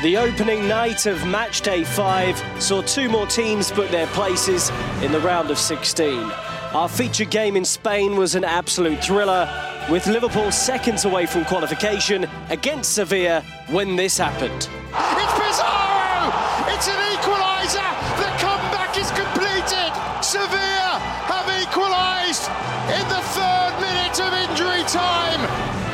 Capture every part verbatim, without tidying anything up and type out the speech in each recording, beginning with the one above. The opening night of matchday five saw two more teams book their places in the round of sixteen. Our feature game in Spain was an absolute thriller, with Liverpool seconds away from qualification against Sevilla when this happened. It's Pizarro! It's an equaliser! The comeback is completed! Sevilla have equalised in the third minute of injury time!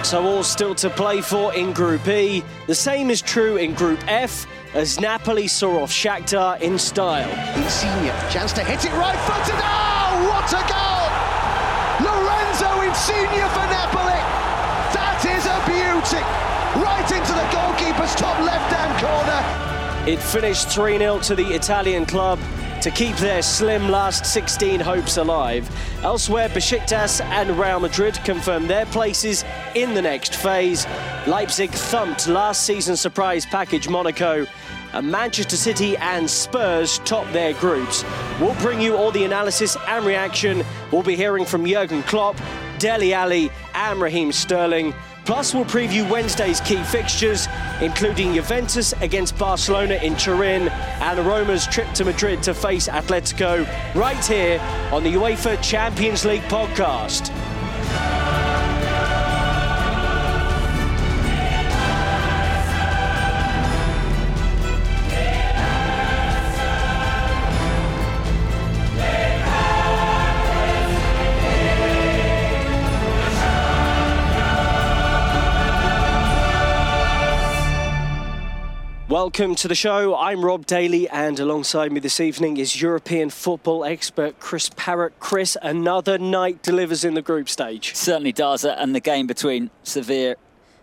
So all still to play for in Group E. The same is true in Group F, as Napoli saw off Shakhtar in style. Insigne, chance to hit it right footed. Oh, what a goal! Lorenzo Insigne for Napoli. That is a beauty. Right into the goalkeeper's top left-hand corner. It finished three nil to the Italian club to keep their slim last sixteen hopes alive. Elsewhere, Besiktas and Real Madrid confirmed their places in the next phase. Leipzig thumped last season's surprise package Monaco, and Manchester City and Spurs topped their groups. We'll bring you all the analysis and reaction. We'll be hearing from Jurgen Klopp, Dele Alli and Raheem Sterling. Plus, we'll preview Wednesday's key fixtures, including Juventus against Barcelona in Turin and Roma's trip to Madrid to face Atletico, right here on the UEFA Champions League podcast. Welcome to the show. I'm Rob Daly, and alongside me this evening is European football expert Chris Parrott. Chris, another night delivers in the group stage. Certainly does, and the game between Sevilla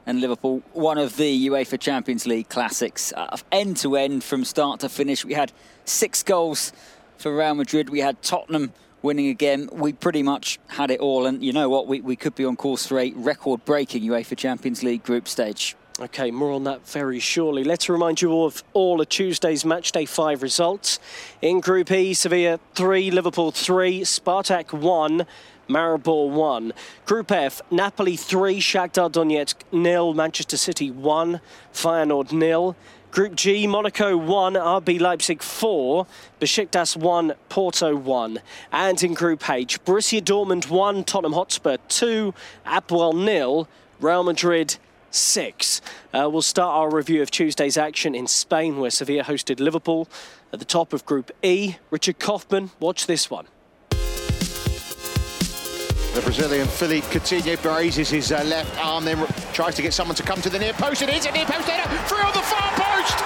and Liverpool, one of the UEFA Champions League classics, uh, end to end from start to finish. We had six goals for Real Madrid. We had Tottenham winning again. We pretty much had it all, and you know what? We, we could be on course for a record-breaking UEFA Champions League group stage. OK, more on that very shortly. Let's remind you of all of Tuesday's Matchday five results. In Group E, Sevilla three, Liverpool three, Spartak one, Maribor one. Group F, Napoli three, Shakhtar Donetsk nil, Manchester City one, Feyenoord nil. Group G, Monaco one, R B Leipzig four, Besiktas one, Porto one. And in Group H, Borussia Dortmund one, Tottenham Hotspur two, APOEL nil, Real Madrid six. Uh, we'll start our review of Tuesday's action in Spain, where Sevilla hosted Liverpool. At the top of Group E, Richard Kaufman, watch this one. The Brazilian Philippe Coutinho raises his uh, left arm, then tries to get someone to come to the near post. It is a near post header, through on the far post.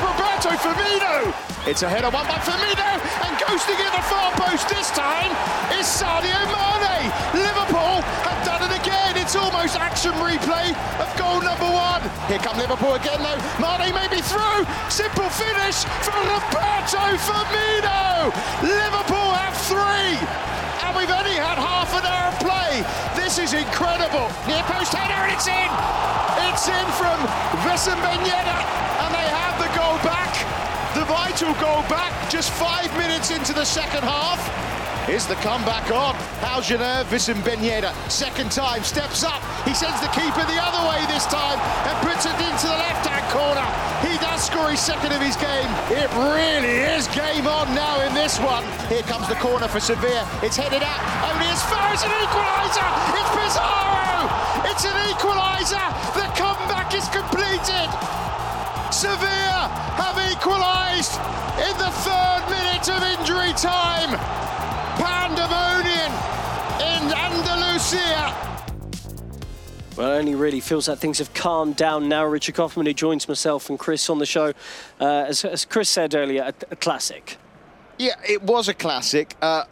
Roberto Firmino. It's a header won by Firmino, and goes to get the far post. This time is Sadio Mane. Liverpool have done it again. It's almost action replay of goal number one. Here come Liverpool again though. Mane may be through. Simple finish for Roberto Firmino. Liverpool have three. And we've only had half an hour of play. This is incredible. Near post header, and it's in. It's in from Wissam Ben Yedder. And they have the goal back. The vital goal back just five minutes into the second half. Is the comeback on? Algener Wissam Ben Yedder, second time, steps up. He sends the keeper the other way this time and puts it into the left-hand corner. He does score his second of his game. It really is game on now in this one. Here comes the corner for Sevilla. It's headed out, only as far as an equaliser. It's Pizarro! It's an equaliser. The comeback is completed. Sevilla have equalised in the third minute of injury time. Pandemonium in Andalusia. Well, it only really feels that things have calmed down now. Richard Kaufman, who joins myself and Chris on the show, uh, as, as Chris said earlier, a, a classic. Yeah, it was a classic. Uh,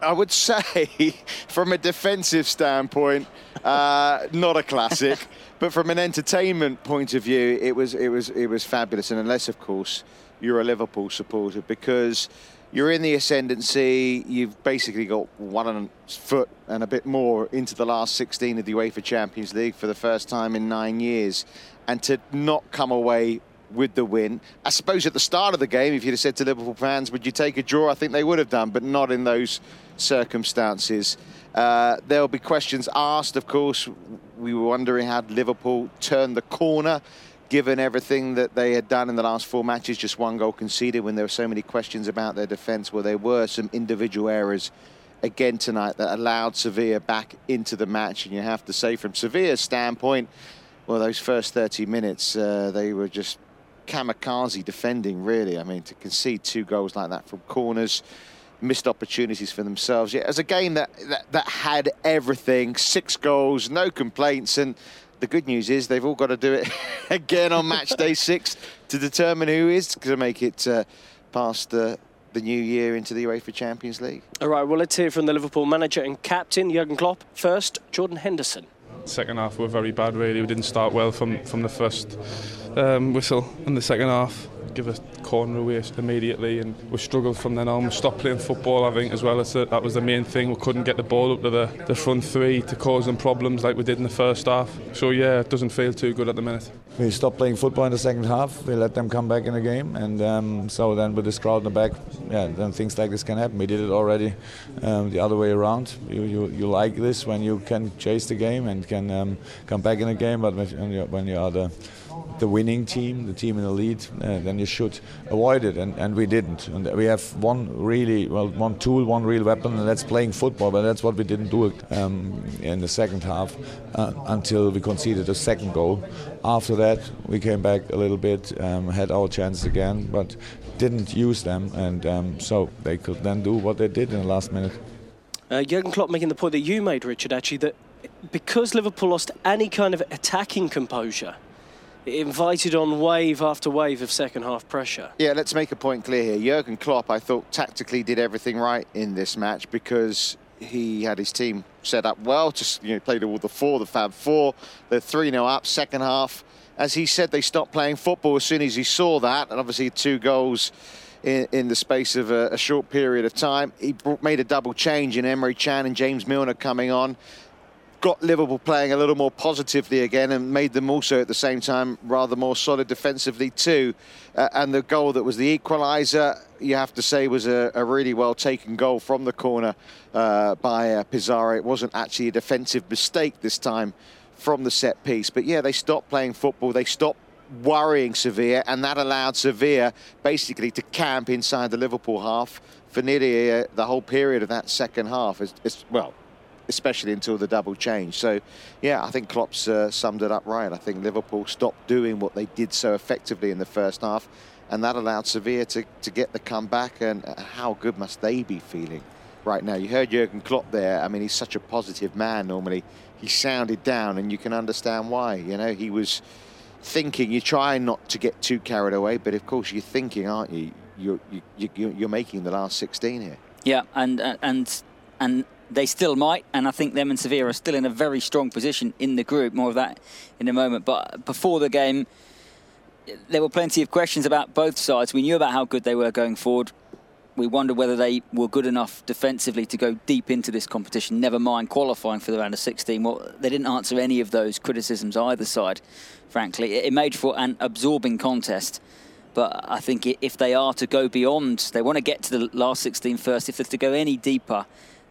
I would say, from a defensive standpoint, uh, not a classic, but from an entertainment point of view, it was it was it was fabulous. And unless, of course, you're a Liverpool supporter, because you're in the ascendancy, you've basically got one foot and a bit more into the last sixteen of the UEFA Champions League for the first time in nine years. And to not come away with the win, I suppose at the start of the game, if you'd have said to Liverpool fans, would you take a draw? I think they would have done, but not in those circumstances. Uh, there'll be questions asked, of course. We were wondering how Liverpool turned the corner. given everything that they had done in the last four matches, just one goal conceded when there were so many questions about their defence. Well, there were some individual errors again tonight that allowed Sevilla back into the match. And you have to say, from Sevilla's standpoint, well, those first thirty minutes, uh, they were just kamikaze defending, really. I mean, to concede two goals like that from corners, missed opportunities for themselves. Yeah, it was a game that, that, that had everything, six goals, no complaints, and the good news is they've all got to do it again on match day six to determine who is going to make it uh, past the... the new year into the UEFA Champions League. All right, well, let's hear from the Liverpool manager and captain, Jurgen Klopp. First, Jordan Henderson. Second half were very bad, really. We didn't start well from, from the first um, whistle in the second half. Give a corner away immediately, and we struggled from then on. We stopped playing football, I think, as well. As that was the main thing. We couldn't get the ball up to the, the front three to cause them problems like we did in the first half. So, yeah, it doesn't feel too good at the minute. We stopped playing football in the second half. We let them come back in the game, and um, so then with this crowd in the back, yeah, then things like this can happen. We did it already um, the other way around. You, you you like this when you can chase the game and can um, come back in the game, but when you are the the winning team, the team in the lead, uh, then you should avoid it, and, and we didn't. And we have one really, well, one tool, one real weapon, and that's playing football, but that's what we didn't do um, in the second half uh, until we conceded the second goal. After that, we came back a little bit, um, had our chances again, but didn't use them, and um, so they could then do what they did in the last minute. Uh, Jurgen Klopp making the point that you made, Richard, actually, that because Liverpool lost any kind of attacking composure, it invited on wave after wave of second-half pressure. Yeah, let's make a point clear here. Jurgen Klopp, I thought, tactically did everything right in this match because he had his team set up well, just, you know, played all the four, the Fab Four. They're three nil up, second half. As he said, they stopped playing football as soon as he saw that, and obviously two goals in, in the space of a, a short period of time. He brought, made a double change in Emre Can and James Milner coming on. Got Liverpool playing a little more positively again and made them also at the same time rather more solid defensively too. Uh, and the goal that was the equaliser, you have to say, was a, a really well-taken goal from the corner uh, by uh, Pizarro. It wasn't actually a defensive mistake this time from the set piece. But yeah, they stopped playing football. They stopped worrying Sevilla, and that allowed Sevilla basically to camp inside the Liverpool half for nearly uh, the whole period of that second half. It's, it's, well... especially until the double change. So, yeah, I think Klopp's uh, summed it up right. I think Liverpool stopped doing what they did so effectively in the first half, and that allowed Sevilla to, to get the comeback, and how good must they be feeling right now? You heard Jurgen Klopp there. I mean, he's such a positive man normally. He sounded down, and you can understand why. You know, he was thinking, you try not to get too carried away, but of course you're thinking, aren't you? You're, you, you, you're making the last sixteen here. Yeah, and... and, and they still might, and I think them and Sevilla are still in a very strong position in the group. More of that in a moment. But before the game, there were plenty of questions about both sides. We knew about how good they were going forward. We wondered whether they were good enough defensively to go deep into this competition, never mind qualifying for the round of sixteen. Well, they didn't answer any of those criticisms either side, frankly. It made for an absorbing contest. But I think if they are to go beyond, they want to get to the last sixteen first, if they're to go any deeper,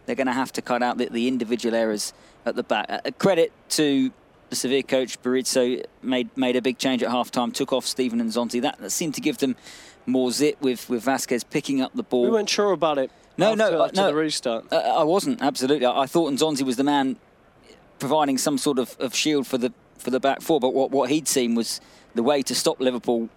they're going to have to cut out the, the individual errors at the back. A credit to the Sevilla coach, Barrizzo, made made a big change at half-time, took off Steven and Zonzi. That, that seemed to give them more zip with, with Vasquez picking up the ball. We weren't sure about it no, after, no, after no, the restart. Uh, I wasn't, absolutely. I, I thought Zonzi was the man providing some sort of, of shield for the for the back four, but what, what he'd seen was the way to stop Liverpool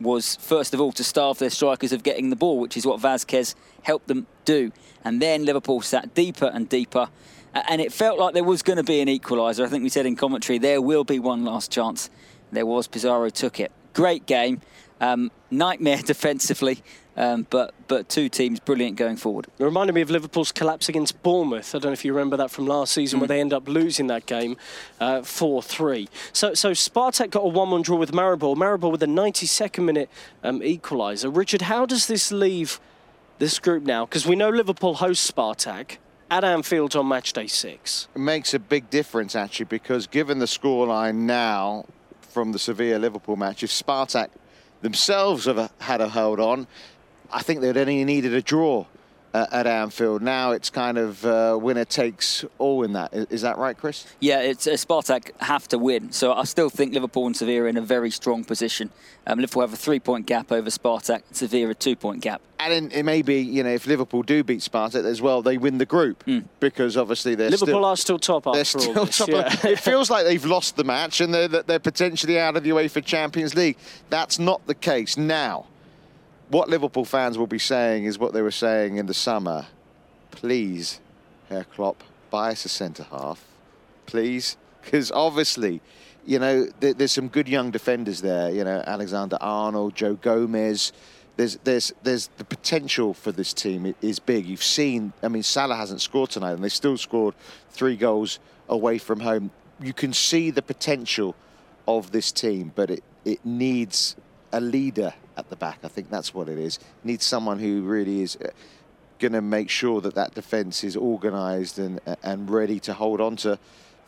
was, first of all, to starve their strikers of getting the ball, which is what Vasquez helped them do. And then Liverpool sat deeper and deeper, and it felt like there was going to be an equaliser. I think we said in commentary, there will be one last chance. There was. Pizarro took it. Great game. Um, nightmare defensively, um, but but two teams brilliant going forward. It reminded me of Liverpool's collapse against Bournemouth. I don't know if you remember that from last season, mm. where they end up losing that game uh, four three. So so Spartak got a one one draw with Maribor. Maribor with a ninety-second minute um, equaliser. Richard, how does this leave this group now? Because we know Liverpool hosts Spartak at Anfield on match day six. It makes a big difference, actually, because given the scoreline now from the Sevilla-Liverpool match, if Spartak themselves have had a hold on, I think they'd only needed a draw Uh, at Anfield. Now it's kind of uh, winner takes all in that. Is, is that right, Chris? Yeah, it's uh, Spartak have to win. So I still think Liverpool and Sevilla are in a very strong position. Um, Liverpool have a three-point gap over Spartak, Sevilla a two-point gap. And in, it may be, you know, if Liverpool do beat Spartak as well, they win the group mm. because obviously they're Liverpool still, are still top after still all this, top yeah. of, It feels like they've lost the match and they're, they're potentially out of the UEFA Champions League. That's not the case now. What Liverpool fans will be saying is what they were saying in the summer. Please, Herr Klopp, buy us a centre-half. Please. Because obviously, you know, th there's some good young defenders there. You know, Alexander Arnold, Joe Gomez. There's, there's, there's the potential for this team is big. You've seen, I mean, Salah hasn't scored tonight and they still scored three goals away from home. You can see the potential of this team, but it, it needs a leader at the back. I think that's what it is. Needs someone who really is going to make sure that that defence is organised and and ready to hold on to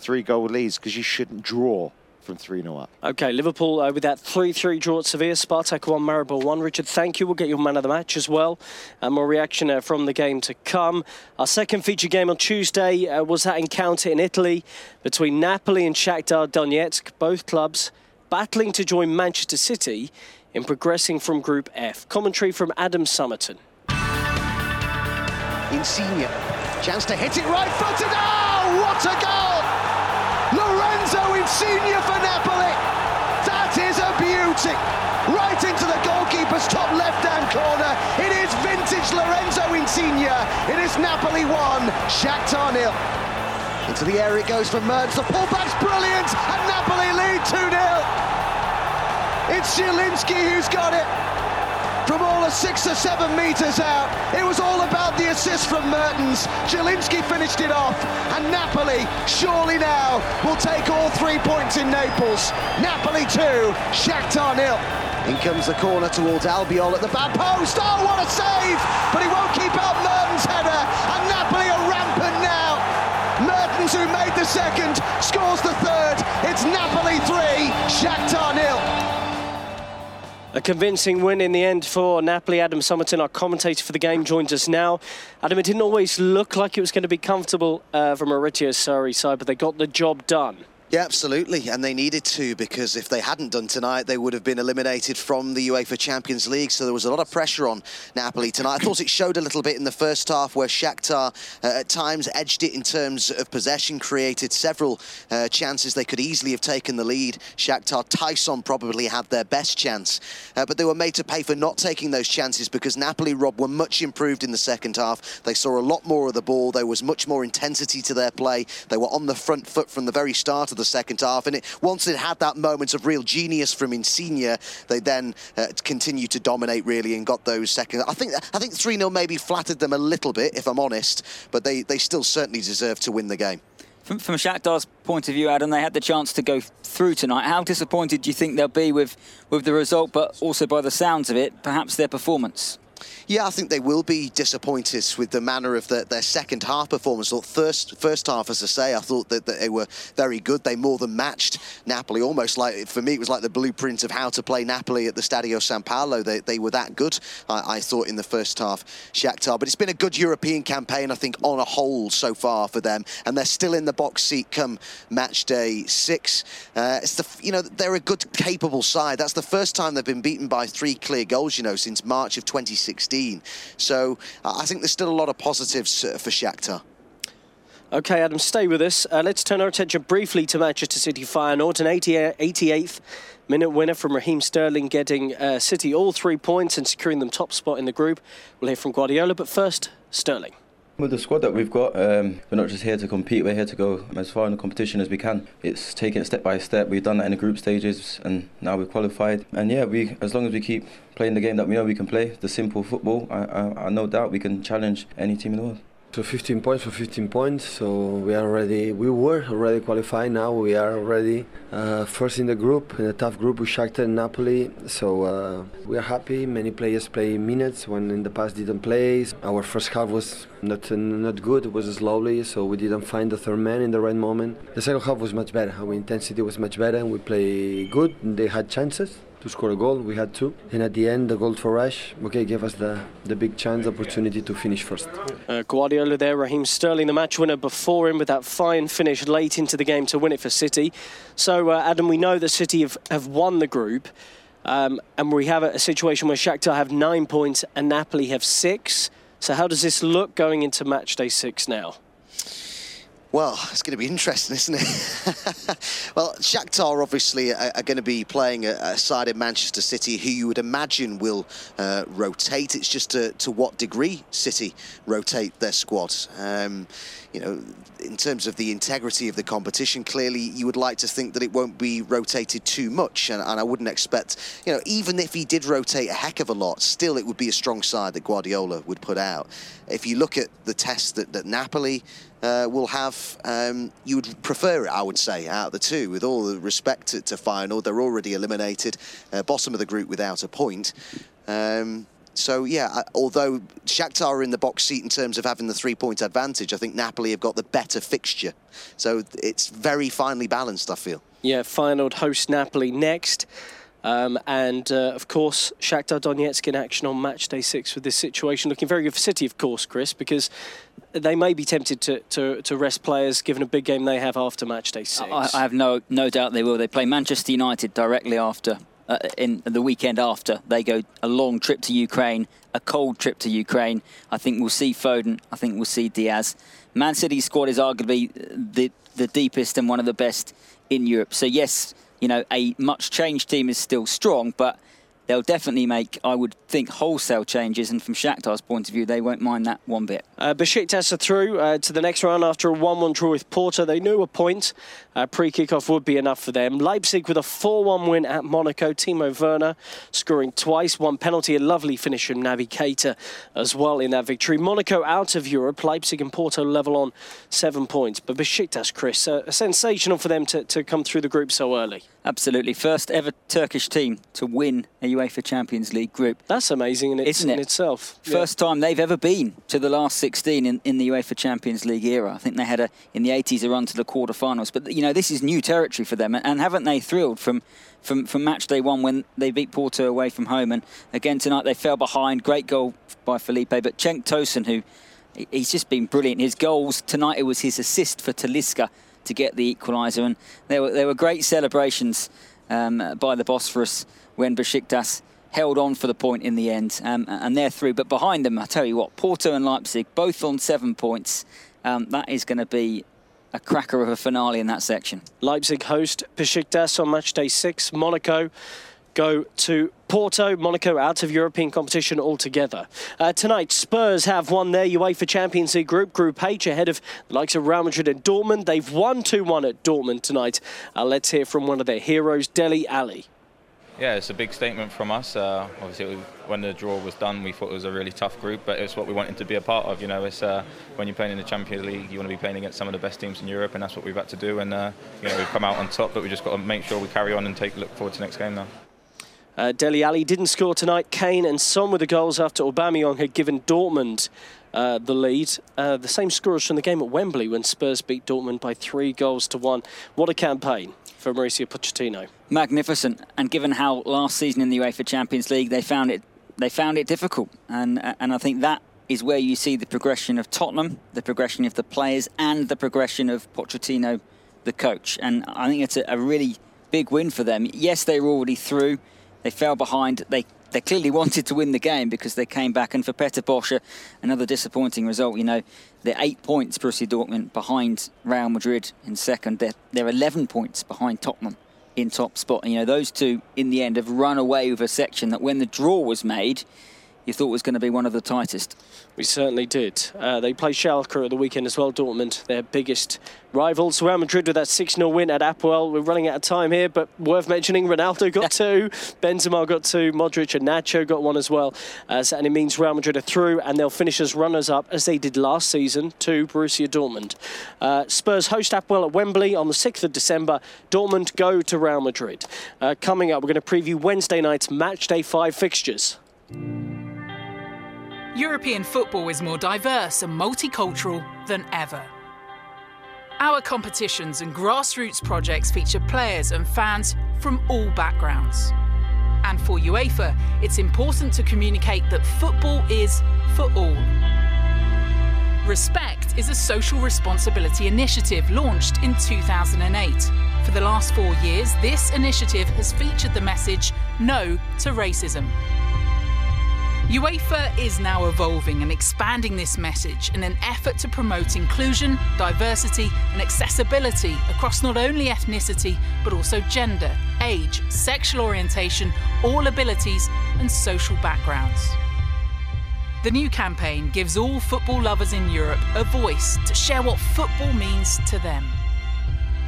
three-goal leads, because you shouldn't draw from three nil up. OK, Liverpool uh, with that three three draw at Sevilla, Spartak one, Maribor one. Richard, thank you. We'll get your man of the match as well. And more reaction uh, from the game to come. Our second feature game on Tuesday uh, was that encounter in Italy between Napoli and Shakhtar Donetsk, both clubs battling to join Manchester City in progressing from Group F. Commentary from Adam Summerton. Insigne, chance to hit it right footed. Oh, what a goal! Lorenzo Insigne for Napoli. That is a beauty. Right into the goalkeeper's top left-hand corner. It is vintage Lorenzo Insigne. It is Napoli one, Shakhtar nil. Into the area it goes for Mertens, the pullback's brilliant, and Napoli lead two nil. It's Zielinski who's got it. From all of six or seven metres out, it was all about the assist from Mertens. Zielinski finished it off, and Napoli surely now will take all three points in Naples. Napoli two, Shakhtar nil. In comes the corner towards Albiol at the bad post. Oh, what a save! But he won't keep out Mertens' header, and Napoli are rampant now. Mertens, who made the second, scores the third. It's Napoli three, Shakhtar nil. A convincing win in the end for Napoli. Adam Summerton, our commentator for the game, joins us now. Adam, it didn't always look like it was going to be comfortable uh, from Maurizio Sarri's side, but they got the job done. Yeah, absolutely. And they needed to, because if they hadn't done tonight, they would have been eliminated from the UEFA Champions League. So there was a lot of pressure on Napoli tonight. I thought it showed a little bit in the first half, where Shakhtar uh, at times edged it in terms of possession, created several uh, chances. They could easily have taken the lead. Shakhtar, Tyson probably had their best chance. Uh, but they were made to pay for not taking those chances, because Napoli, Rob, were much improved in the second half. They saw a lot more of the ball. There was much more intensity to their play. They were on the front foot from the very start of the the second half, and it, once it had that moment of real genius from Insigne, they then uh, continued to dominate really and got those second. I think I think three nil maybe flattered them a little bit, if I'm honest, but they, they still certainly deserve to win the game. From, from Shakhtar's point of view, Adam, they had the chance to go through tonight. How disappointed do you think they'll be with, with the result, but also by the sounds of it, perhaps their performance? Yeah, I think they will be disappointed with the manner of the, their second half performance. Or first, first half, as I say, I thought that, that they were very good. They more than matched Napoli. Almost like, for me, it was like the blueprint of how to play Napoli at the Stadio San Paolo. They, they were that good, I, I thought, in the first half, Shakhtar. But it's been a good European campaign, I think, on a whole so far for them. And they're still in the box seat come match day six. Uh, it's the, you know, they're a good, capable side. That's the first time they've been beaten by three clear goals, you know, since March of twenty sixteen. So uh, I think there's still a lot of positives uh, for Shakhtar. OK, Adam, stay with us. Uh, let's turn our attention briefly to Manchester City Feyenoord. An eighty-eighth minute winner from Raheem Sterling, getting uh, City all three points and securing them top spot in the group. We'll hear from Guardiola, but first, Sterling. With the squad that we've got, um, we're not just here to compete, we're here to go as far in the competition as we can. It's taking it step by step. We've done that in the group stages and now we've qualified. And yeah, we as long as we keep playing the game that we know we can play, the simple football, I, I, I no doubt we can challenge any team in the world. So fifteen points for fifteen points, so we are already, we were already qualified, now we are already uh, first in the group, in a tough group with Shakhtar and Napoli, so uh, we are happy. Many players play minutes when in the past didn't play. Our first half was not not good. It was slowly, so we didn't find the third man in the right moment. The second half was much better. Our intensity was much better, and we played good. They had chances to score a goal. We had two, and at the end, the goal for Rash, okay, gave us the the big chance, opportunity to finish first. Uh, Guardiola there, Raheem Sterling, the match winner before him with that fine finish late into the game to win it for City. So, uh, Adam, we know that City have, have won the group. Um, and we have a, a situation where Shakhtar have nine points and Napoli have six. So how does this look going into match day six now? Well, it's going to be interesting, isn't it? Well, Shakhtar obviously are, are going to be playing a, a side in Manchester City who you would imagine will uh, rotate. It's just to, to what degree City rotate their squad. Um, you know, in terms of the integrity of the competition, clearly you would like to think that it won't be rotated too much. And, and I wouldn't expect, you know, even if he did rotate a heck of a lot, still it would be a strong side that Guardiola would put out. If you look at the test that, that Napoli... Uh, will have, um, you would prefer it, I would say, out of the two, with all the respect to, to Feyenoord. They're already eliminated, uh, bottom of the group without a point. Um, so, yeah, I, although Shakhtar are in the box seat in terms of having the three-point advantage, I think Napoli have got the better fixture. So it's very finely balanced, I feel. Yeah, Feyenoord host Napoli next. Um, and, uh, of course, Shakhtar Donetsk in action on match day six with this situation. Looking very good for City, of course, Chris, because they may be tempted to, to, to rest players given a big game they have after match day six. I, I have no no doubt they will. They play Manchester United directly after, uh, in the weekend after. They go a long trip to Ukraine, a cold trip to Ukraine. I think we'll see Foden. I think we'll see Diaz. Man City's squad is arguably the, the deepest and one of the best in Europe. So, yes... You know, a much-changed team is still strong, but they'll definitely make, I would think, wholesale changes. And from Shakhtar's point of view, they won't mind that one bit. Uh, Besiktas are through uh, to the next round after a one one draw with Porto. They knew a point uh, pre-kickoff would be enough for them. Leipzig with a four one win at Monaco. Timo Werner scoring twice, one penalty, a lovely finish from Naby Keita as well in that victory. Monaco out of Europe. Leipzig and Porto level on seven points. But Besiktas, Chris, uh, sensational for them to, to come through the group so early. Absolutely. First ever Turkish team to win a UEFA Champions League group. That's amazing in, its, Isn't it? in itself. First yeah. time they've ever been to the last sixteen in, in the UEFA Champions League era. I think they had, a in the eighties, a run to the quarterfinals. But, you know, this is new territory for them. And, and haven't they thrilled from, from, from match day one when they beat Porto away from home? And again tonight they fell behind. Great goal by Felipe. But Cenk Tosun, who he's just been brilliant. His goals tonight, it was his assist for Talisca to get the equaliser, and there were there were great celebrations um, by the Bosphorus when Besiktas held on for the point in the end, um, and they're through. But behind them, I tell you what, Porto and Leipzig both on seven points. Um, that is going to be a cracker of a finale in that section. Leipzig host Besiktas on match day six. Monaco go to Porto. Monaco out of European competition altogether. Uh, tonight, Spurs have won their UEFA Champions League group, Group H, ahead of the likes of Real Madrid and Dortmund. They've won two one at Dortmund tonight. Uh, let's hear from one of their heroes, Dele Alli. Yeah, it's a big statement from us. Uh, obviously, when the draw was done, we thought it was a really tough group, but it's what we wanted to be a part of. You know, it's uh, when you're playing in the Champions League, you want to be playing against some of the best teams in Europe, and that's what we've had to do. And uh, you know, we've come out on top, but we just got to make sure we carry on and take look forward to next game now. Uh, Dele Alli didn't score tonight. Kane and Son with the goals after Aubameyang had given Dortmund uh, the lead. Uh, the same scorers from the game at Wembley when Spurs beat Dortmund by three goals to one. What a campaign for Mauricio Pochettino. Magnificent. And given how last season in the UEFA Champions League they found it, they found it difficult. And and I think that is where you see the progression of Tottenham, the progression of the players, and the progression of Pochettino, the coach. And I think it's a, a really big win for them. Yes, they were already through. They fell behind. They they clearly wanted to win the game because they came back. And for Petter Bosch, another disappointing result. You know, they're eight points, Borussia Dortmund, behind Real Madrid in second. They're, they're eleven points behind Tottenham in top spot. And, you know, those two, in the end, have run away with a section that when the draw was made, you thought was going to be one of the tightest. We certainly did. Uh, they play Schalke at the weekend as well, Dortmund, their biggest rivals. Real Madrid with that six nil win at APOEL. We're running out of time here, but worth mentioning, Ronaldo got two, Benzema got two, Modric and Nacho got one as well. Uh, so, and it means Real Madrid are through, and they'll finish as runners-up, as they did last season, to Borussia Dortmund. Uh, Spurs host APOEL at Wembley on the sixth of December. Dortmund go to Real Madrid. Uh, coming up, we're going to preview Wednesday night's match day five fixtures. European football is more diverse and multicultural than ever. Our competitions and grassroots projects feature players and fans from all backgrounds. And for UEFA, it's important to communicate that football is for all. Respect is a social responsibility initiative launched in two thousand eight. For the last four years, this initiative has featured the message, "No to racism." UEFA is now evolving and expanding this message in an effort to promote inclusion, diversity and accessibility across not only ethnicity, but also gender, age, sexual orientation, all abilities and social backgrounds. The new campaign gives all football lovers in Europe a voice to share what football means to them.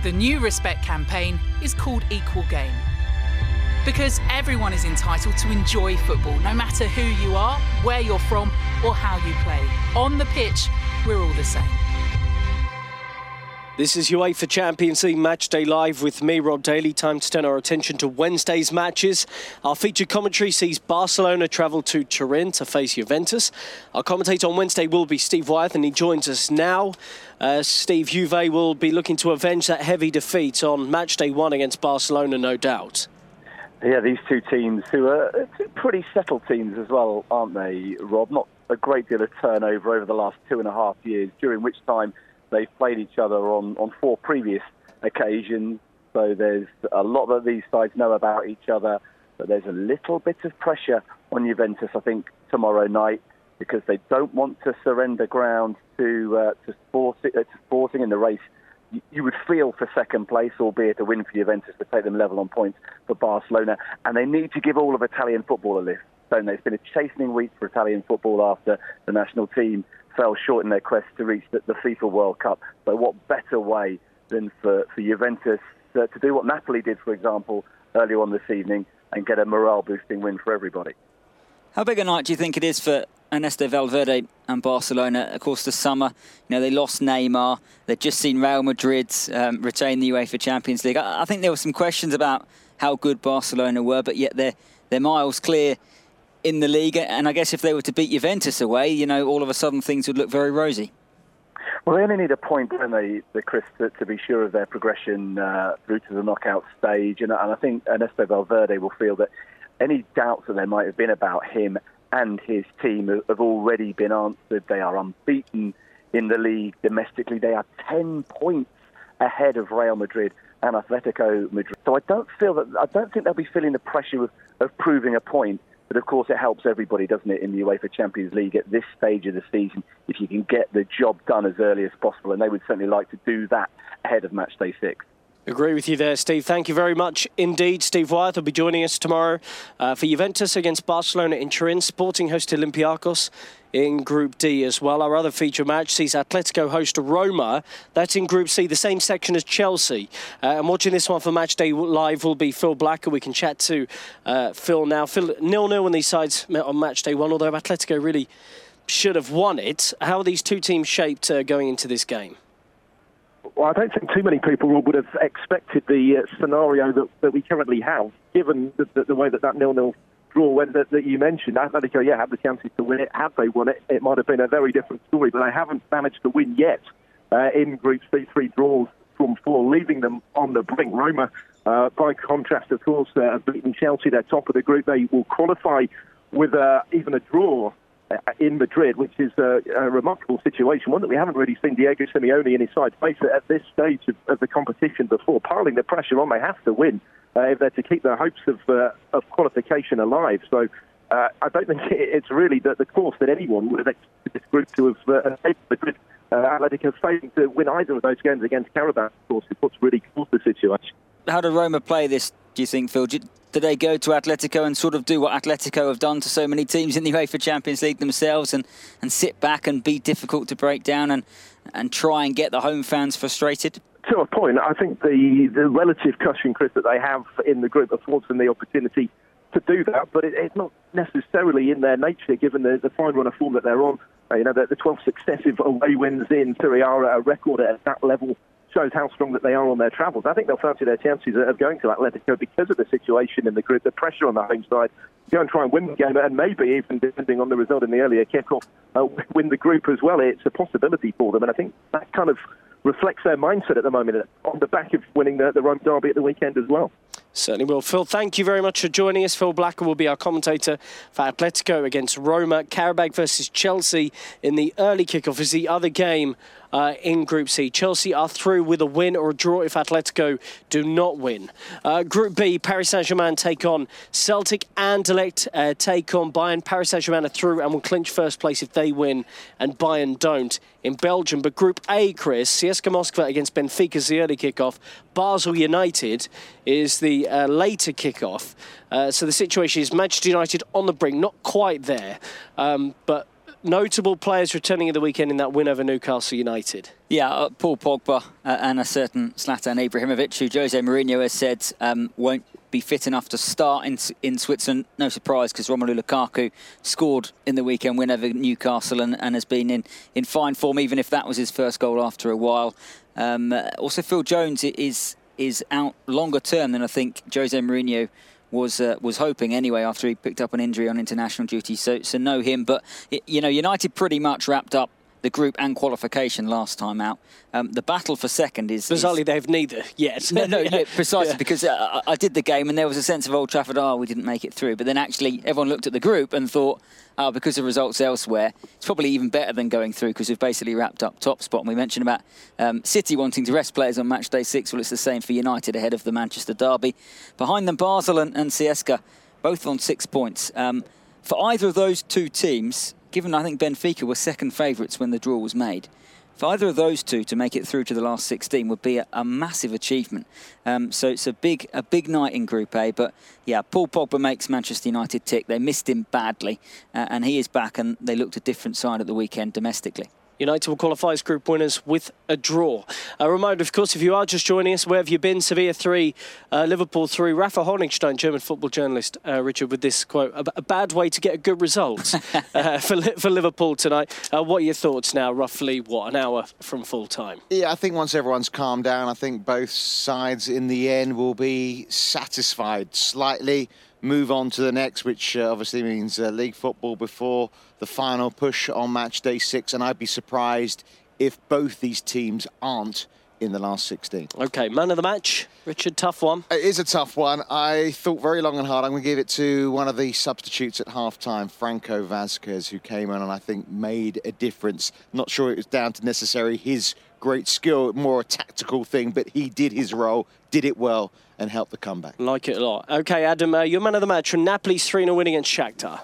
The new Respect campaign is called Equal Game. Because everyone is entitled to enjoy football, no matter who you are, where you're from, or how you play. On the pitch, we're all the same. This is UEFA Champions League Matchday Live with me, Rob Daly. Time to turn our attention to Wednesday's matches. Our feature commentary sees Barcelona travel to Turin to face Juventus. Our commentator on Wednesday will be Steve Wyeth, and he joins us now. Uh, Steve, Juve will be looking to avenge that heavy defeat on Matchday one against Barcelona, no doubt. Yeah, these two teams who are pretty settled teams as well, aren't they, Rob? Not a great deal of turnover over the last two and a half years, during which time they've played each other on, on four previous occasions. So there's a lot that these sides know about each other, but there's a little bit of pressure on Juventus, I think, tomorrow night, because they don't want to surrender ground to uh, to, sporting, uh, to Sporting in the race. You would feel for second place, albeit a win for Juventus to take them level on points for Barcelona. And they need to give all of Italian football a lift, don't they? It's been a chastening week for Italian football after the national team fell short in their quest to reach the, the FIFA World Cup. But what better way than for, for Juventus uh, to do what Napoli did, for example, earlier on this evening and get a morale-boosting win for everybody. How big a night do you think it is for Ernesto Valverde and Barcelona? Of course, this summer, you know, they lost Neymar. They've just seen Real Madrid um, retain the UEFA Champions League. I, I think there were some questions about how good Barcelona were, but yet they're, they're miles clear in the league. And I guess if they were to beat Juventus away, you know, all of a sudden things would look very rosy. Well, they only need a point, don't they, the Chris, to, to be sure of their progression uh, through to the knockout stage. And, and I think Ernesto Valverde will feel that any doubts that there might have been about him and his team have already been answered. They are unbeaten in the league domestically. They are ten points ahead of Real Madrid and Atletico Madrid. So I don't feel that I don't think they'll be feeling the pressure of, of proving a point. But of course, it helps everybody, doesn't it, in the UEFA Champions League at this stage of the season if you can get the job done as early as possible. And they would certainly like to do that ahead of match day six. Agree with you there, Steve. Thank you very much indeed. Steve Wyeth will be joining us tomorrow uh, for Juventus against Barcelona in Turin. Sporting host Olympiacos in Group D as well. Our other feature match sees Atletico host Roma. That's in Group C, the same section as Chelsea. Uh, and watching this one for Matchday Live will be Phil Blacker. We can chat to uh, Phil now. Phil, nil nil when these sides met on Matchday one, although Atletico really should have won it. How are these two teams shaped uh, going into this game? Well, I don't think too many people would have expected the uh, scenario that, that we currently have, given the, the, the way that that nil nil draw went that, that you mentioned. Atletico, yeah, had the chances to win it. Had they won it, it might have been a very different story, but they haven't managed to win yet uh, in Group C, three draws from four, leaving them on the brink. Roma, uh, by contrast, of course, uh, have beaten Chelsea. They're top of the group. They will qualify with uh, even a draw in Madrid, which is a, a remarkable situation, one that we haven't really seen Diego Simeone and his side face at this stage of, of the competition before. Piling the pressure on, they have to win uh, if they're to keep their hopes of, uh, of qualification alive. So uh, I don't think it's really the, the course that anyone would have expected this group to have uh, saved Madrid. Uh, Atletico failing to win either of those games against Carabao, of course, is what's really caused the situation. How do Roma play this, do you think, Phil? Do, you, do they go to Atletico and sort of do what Atletico have done to so many teams in the UEFA Champions League themselves and, and sit back and be difficult to break down and, and try and get the home fans frustrated? To a point, I think the, the relative cushion, Chris, that they have in the group affords them the opportunity to do that, but it, it's not necessarily in their nature, given the, the fine run of form that they're on. You know, the, the twelve successive away wins in Serie A, a record at that level shows how strong that they are on their travels. I think they'll fancy their chances of going to Atletico because of the situation in the group, the pressure on the home side, go and try and win the game, and maybe even, depending on the result in the earlier kickoff, uh, win the group as well. It's a possibility for them, and I think that kind of reflects their mindset at the moment on the back of winning the, the Rome derby at the weekend as well. Certainly will. Phil, thank you very much for joining us. Phil Blacker will be our commentator for Atletico against Roma. Qarabag versus Chelsea in the early kickoff is the other game uh, in Group C. Chelsea are through with a win or a draw if Atletico do not win. Uh, Group B, Paris Saint-Germain take on Celtic and Anderlecht uh, take on Bayern. Paris Saint-Germain are through and will clinch first place if they win and Bayern don't in Belgium. But Group A, Chris, C S K A Moscow against Benfica is the early kickoff. Basel United is the Uh, later kickoff. Uh, so the situation is Manchester United on the brink, not quite there, um, but notable players returning at the weekend in that win over Newcastle United. Yeah, uh, Paul Pogba uh, and a certain Zlatan Ibrahimovic, who Jose Mourinho has said um, won't be fit enough to start in in Switzerland. No surprise, because Romelu Lukaku scored in the weekend win over Newcastle and, and has been in, in fine form, even if that was his first goal after a while. Um, uh, also, Phil Jones is... is out longer term than I think Jose Mourinho was uh, was hoping anyway, after he picked up an injury on international duty. So, so no him. But, you know, United pretty much wrapped up the group and qualification last time out. Um, the battle for second is... Bizarrely, is... they've neither yet. No, no, yeah. Yeah, precisely, yeah. Because uh, I did the game and there was a sense of Old Trafford, oh, we didn't make it through. But then actually everyone looked at the group and thought, oh, because of results elsewhere, it's probably even better than going through because we've basically wrapped up top spot. And we mentioned about um, City wanting to rest players on match day six. Well, it's the same for United ahead of the Manchester derby. Behind them, Basel and, and C S K A, both on six points. Um, for either of those two teams... Given I think Benfica were second favourites when the draw was made, for either of those two to make it through to the last sixteen would be a, a massive achievement. Um, so it's a big a big night in Group A. But yeah, Paul Pogba makes Manchester United tick. They missed him badly, uh, and he is back, and they looked a different side at the weekend domestically. United will qualify as group winners with a draw. A reminder, of course, if you are just joining us, where have you been? Sevilla three, uh, Liverpool three. Rafa Honigstein, German football journalist, uh, Richard, with this quote, a, b- a bad way to get a good result uh, for, li- for Liverpool tonight. Uh, what are your thoughts now, roughly, what, an hour from full time? Yeah, I think once everyone's calmed down, I think both sides in the end will be satisfied slightly. Move on to the next, which uh, obviously means uh, league football before the final push on match day six. And I'd be surprised if both these teams aren't in the last sixteen. OK, man of the match, Richard, tough one. It is a tough one. I thought very long and hard. I'm going to give it to one of the substitutes at half-time, Franco Vazquez, who came on and I think made a difference. Not sure it was down to necessarily his great skill, more a tactical thing, but he did his role, did it well, and helped the comeback. Like it a lot. OK, Adam, uh, your man of the match from Napoli's three nil win against Shakhtar.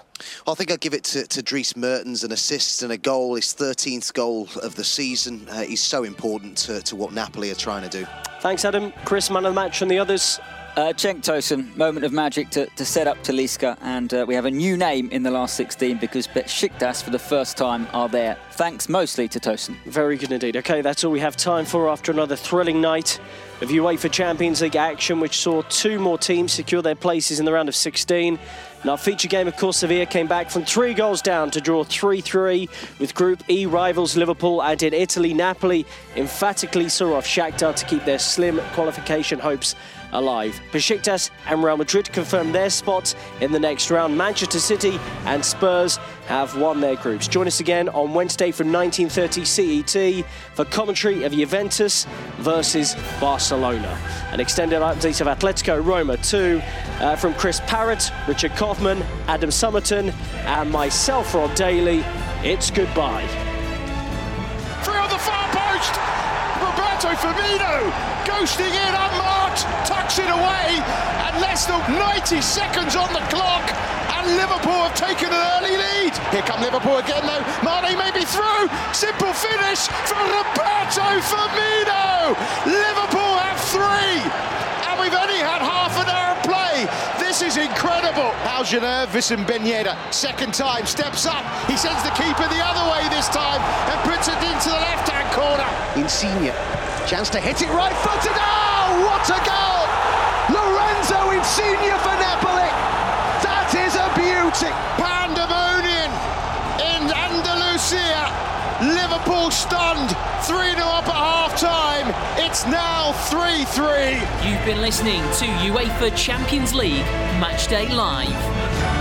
Well, I think I'd give it to, to Dries Mertens, an assist and a goal, his thirteenth goal of the season. Uh, he's so important to, to what Napoli are trying to do. Thanks, Adam. Chris, man of the match and the others. Uh, Cenk Tosun, moment of magic to, to set up Talisca, and uh, we have a new name in the last sixteen because Besiktas for the first time are there. Thanks mostly to Tosun. Very good indeed. OK, that's all we have time for after another thrilling night of UEFA Champions League action, which saw two more teams secure their places in the round of sixteen. In our feature game, of course, Sevilla came back from three goals down to draw three three with Group E rivals Liverpool, and in Italy, Napoli emphatically saw off Shakhtar to keep their slim qualification hopes alive. Besiktas and Real Madrid confirmed their spots in the next round. Manchester City and Spurs have won their groups. Join us again on Wednesday from nineteen thirty C E T for commentary of Juventus versus Barcelona. An extended update of Atletico Roma two uh, from Chris Parrott, Richard Kaufman, Adam Summerton and myself, Rob Daly. It's goodbye. Three on the far post! Roberto Firmino ghosting in unmarked, tucks it away, and less than ninety seconds on the clock, and Liverpool have taken an early lead. Here come Liverpool again though, Mane may be through, simple finish from Roberto Firmino! Liverpool have three, and we've only had half an hour of play. This is incredible. Algener, Wissam Ben Yedder, second time, steps up, he sends the keeper the other way this time, and puts it into the left-hand corner. Insigne. Chance to hit it right footed. Oh, what a goal! Lorenzo Insigne for Napoli. That is a beauty. Pandemonium in Andalusia. Liverpool stunned. three nil up at half time. It's three. You've been listening to UEFA Champions League Matchday Live.